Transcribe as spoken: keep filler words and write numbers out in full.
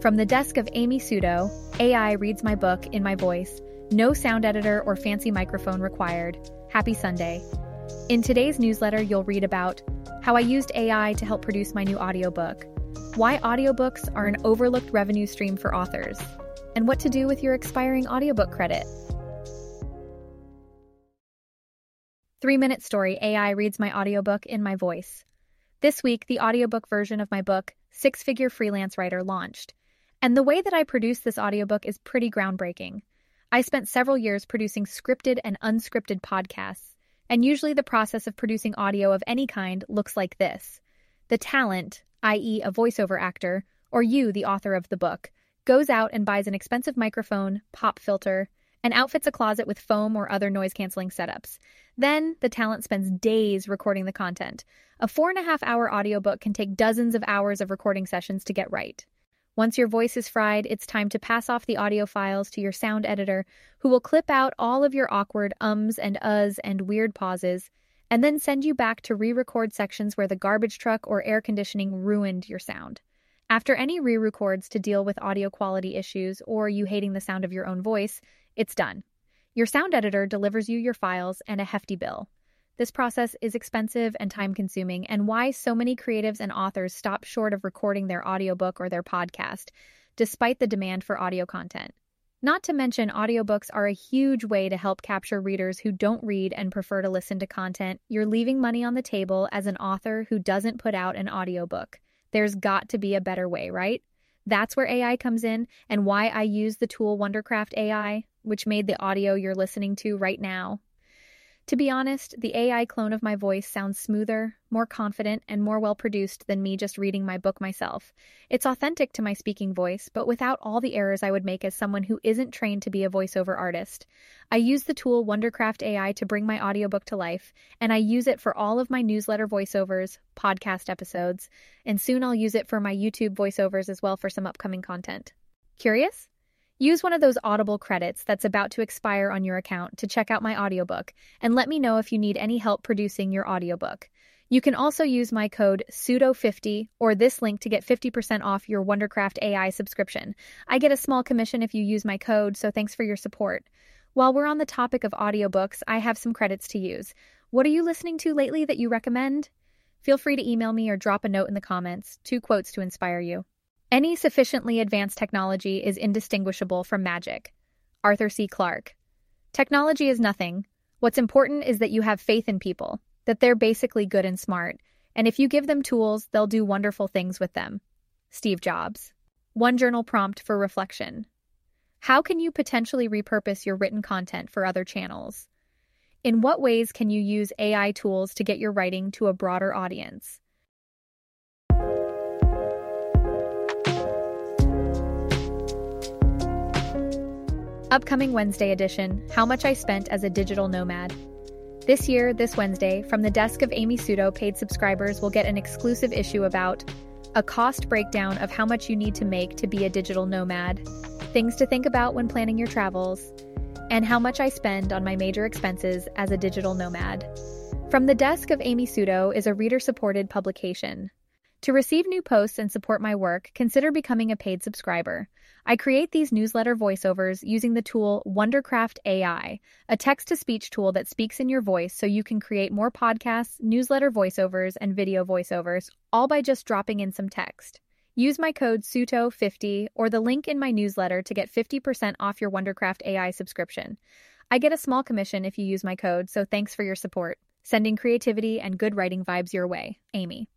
From the desk of Amy Suto, A I reads my book in my voice. No sound editor or fancy microphone required. Happy Sunday. In today's newsletter, you'll read about how I used A I to help produce my new audiobook, why audiobooks are an overlooked revenue stream for authors, and what to do with your expiring audiobook credit. Three-minute story, A I reads my audiobook in my voice. This week, the audiobook version of my book, Six-Figure Freelance Writer, launched. And the way that I produce this audiobook is pretty groundbreaking. I spent several years producing scripted and unscripted podcasts, and usually the process of producing audio of any kind looks like this. The talent, that is a voiceover actor, or you, the author of the book, goes out and buys an expensive microphone, pop filter, and outfits a closet with foam or other noise-canceling setups. Then, the talent spends days recording the content. A four and a half hour audiobook can take dozens of hours of recording sessions to get right. Once your voice is fried, it's time to pass off the audio files to your sound editor, who will clip out all of your awkward ums and uhs and weird pauses, and then send you back to re-record sections where the garbage truck or air conditioning ruined your sound. After any re-records to deal with audio quality issues or you hating the sound of your own voice, it's done. Your sound editor delivers you your files and a hefty bill. This process is expensive and time-consuming, and why so many creatives and authors stop short of recording their audiobook or their podcast, despite the demand for audio content. Not to mention, audiobooks are a huge way to help capture readers who don't read and prefer to listen to content. You're leaving money on the table as an author who doesn't put out an audiobook. There's got to be a better way, right? That's where A I comes in, and why I use the tool Wondercraft A I, which made the audio you're listening to right now. To be honest, the A I clone of my voice sounds smoother, more confident, and more well-produced than me just reading my book myself. It's authentic to my speaking voice, but without all the errors I would make as someone who isn't trained to be a voiceover artist. I use the tool Wondercraft A I to bring my audiobook to life, and I use it for all of my newsletter voiceovers, podcast episodes, and soon I'll use it for my YouTube voiceovers as well for some upcoming content. Curious? Use one of those Audible credits that's about to expire on your account to check out my audiobook, and let me know if you need any help producing your audiobook. You can also use my code S U T O fifty or this link to get fifty percent off your Wondercraft A I subscription. I get a small commission if you use my code, so thanks for your support. While we're on the topic of audiobooks, I have some credits to use. What are you listening to lately that you recommend? Feel free to email me or drop a note in the comments. Two quotes to inspire you. Any sufficiently advanced technology is indistinguishable from magic. Arthur C. Clarke. Technology is nothing. What's important is that you have faith in people, that they're basically good and smart, and if you give them tools, they'll do wonderful things with them. Steve Jobs. One journal prompt for reflection. How can you potentially repurpose your written content for other channels? In what ways can you use A I tools to get your writing to a broader audience? Upcoming Wednesday edition, How Much I Spent as a Digital Nomad. This year, this Wednesday, from the desk of Amy Suto, paid subscribers will get an exclusive issue about a cost breakdown of how much you need to make to be a digital nomad, things to think about when planning your travels, and how much I spend on my major expenses as a digital nomad. From the desk of Amy Suto is a reader-supported publication. To receive new posts and support my work, consider becoming a paid subscriber. I create these newsletter voiceovers using the tool Wondercraft A I, a text-to-speech tool that speaks in your voice so you can create more podcasts, newsletter voiceovers, and video voiceovers, all by just dropping in some text. Use my code S U T O fifty or the link in my newsletter to get fifty percent off your Wondercraft A I subscription. I get a small commission if you use my code, so thanks for your support. Sending creativity and good writing vibes your way, Amy.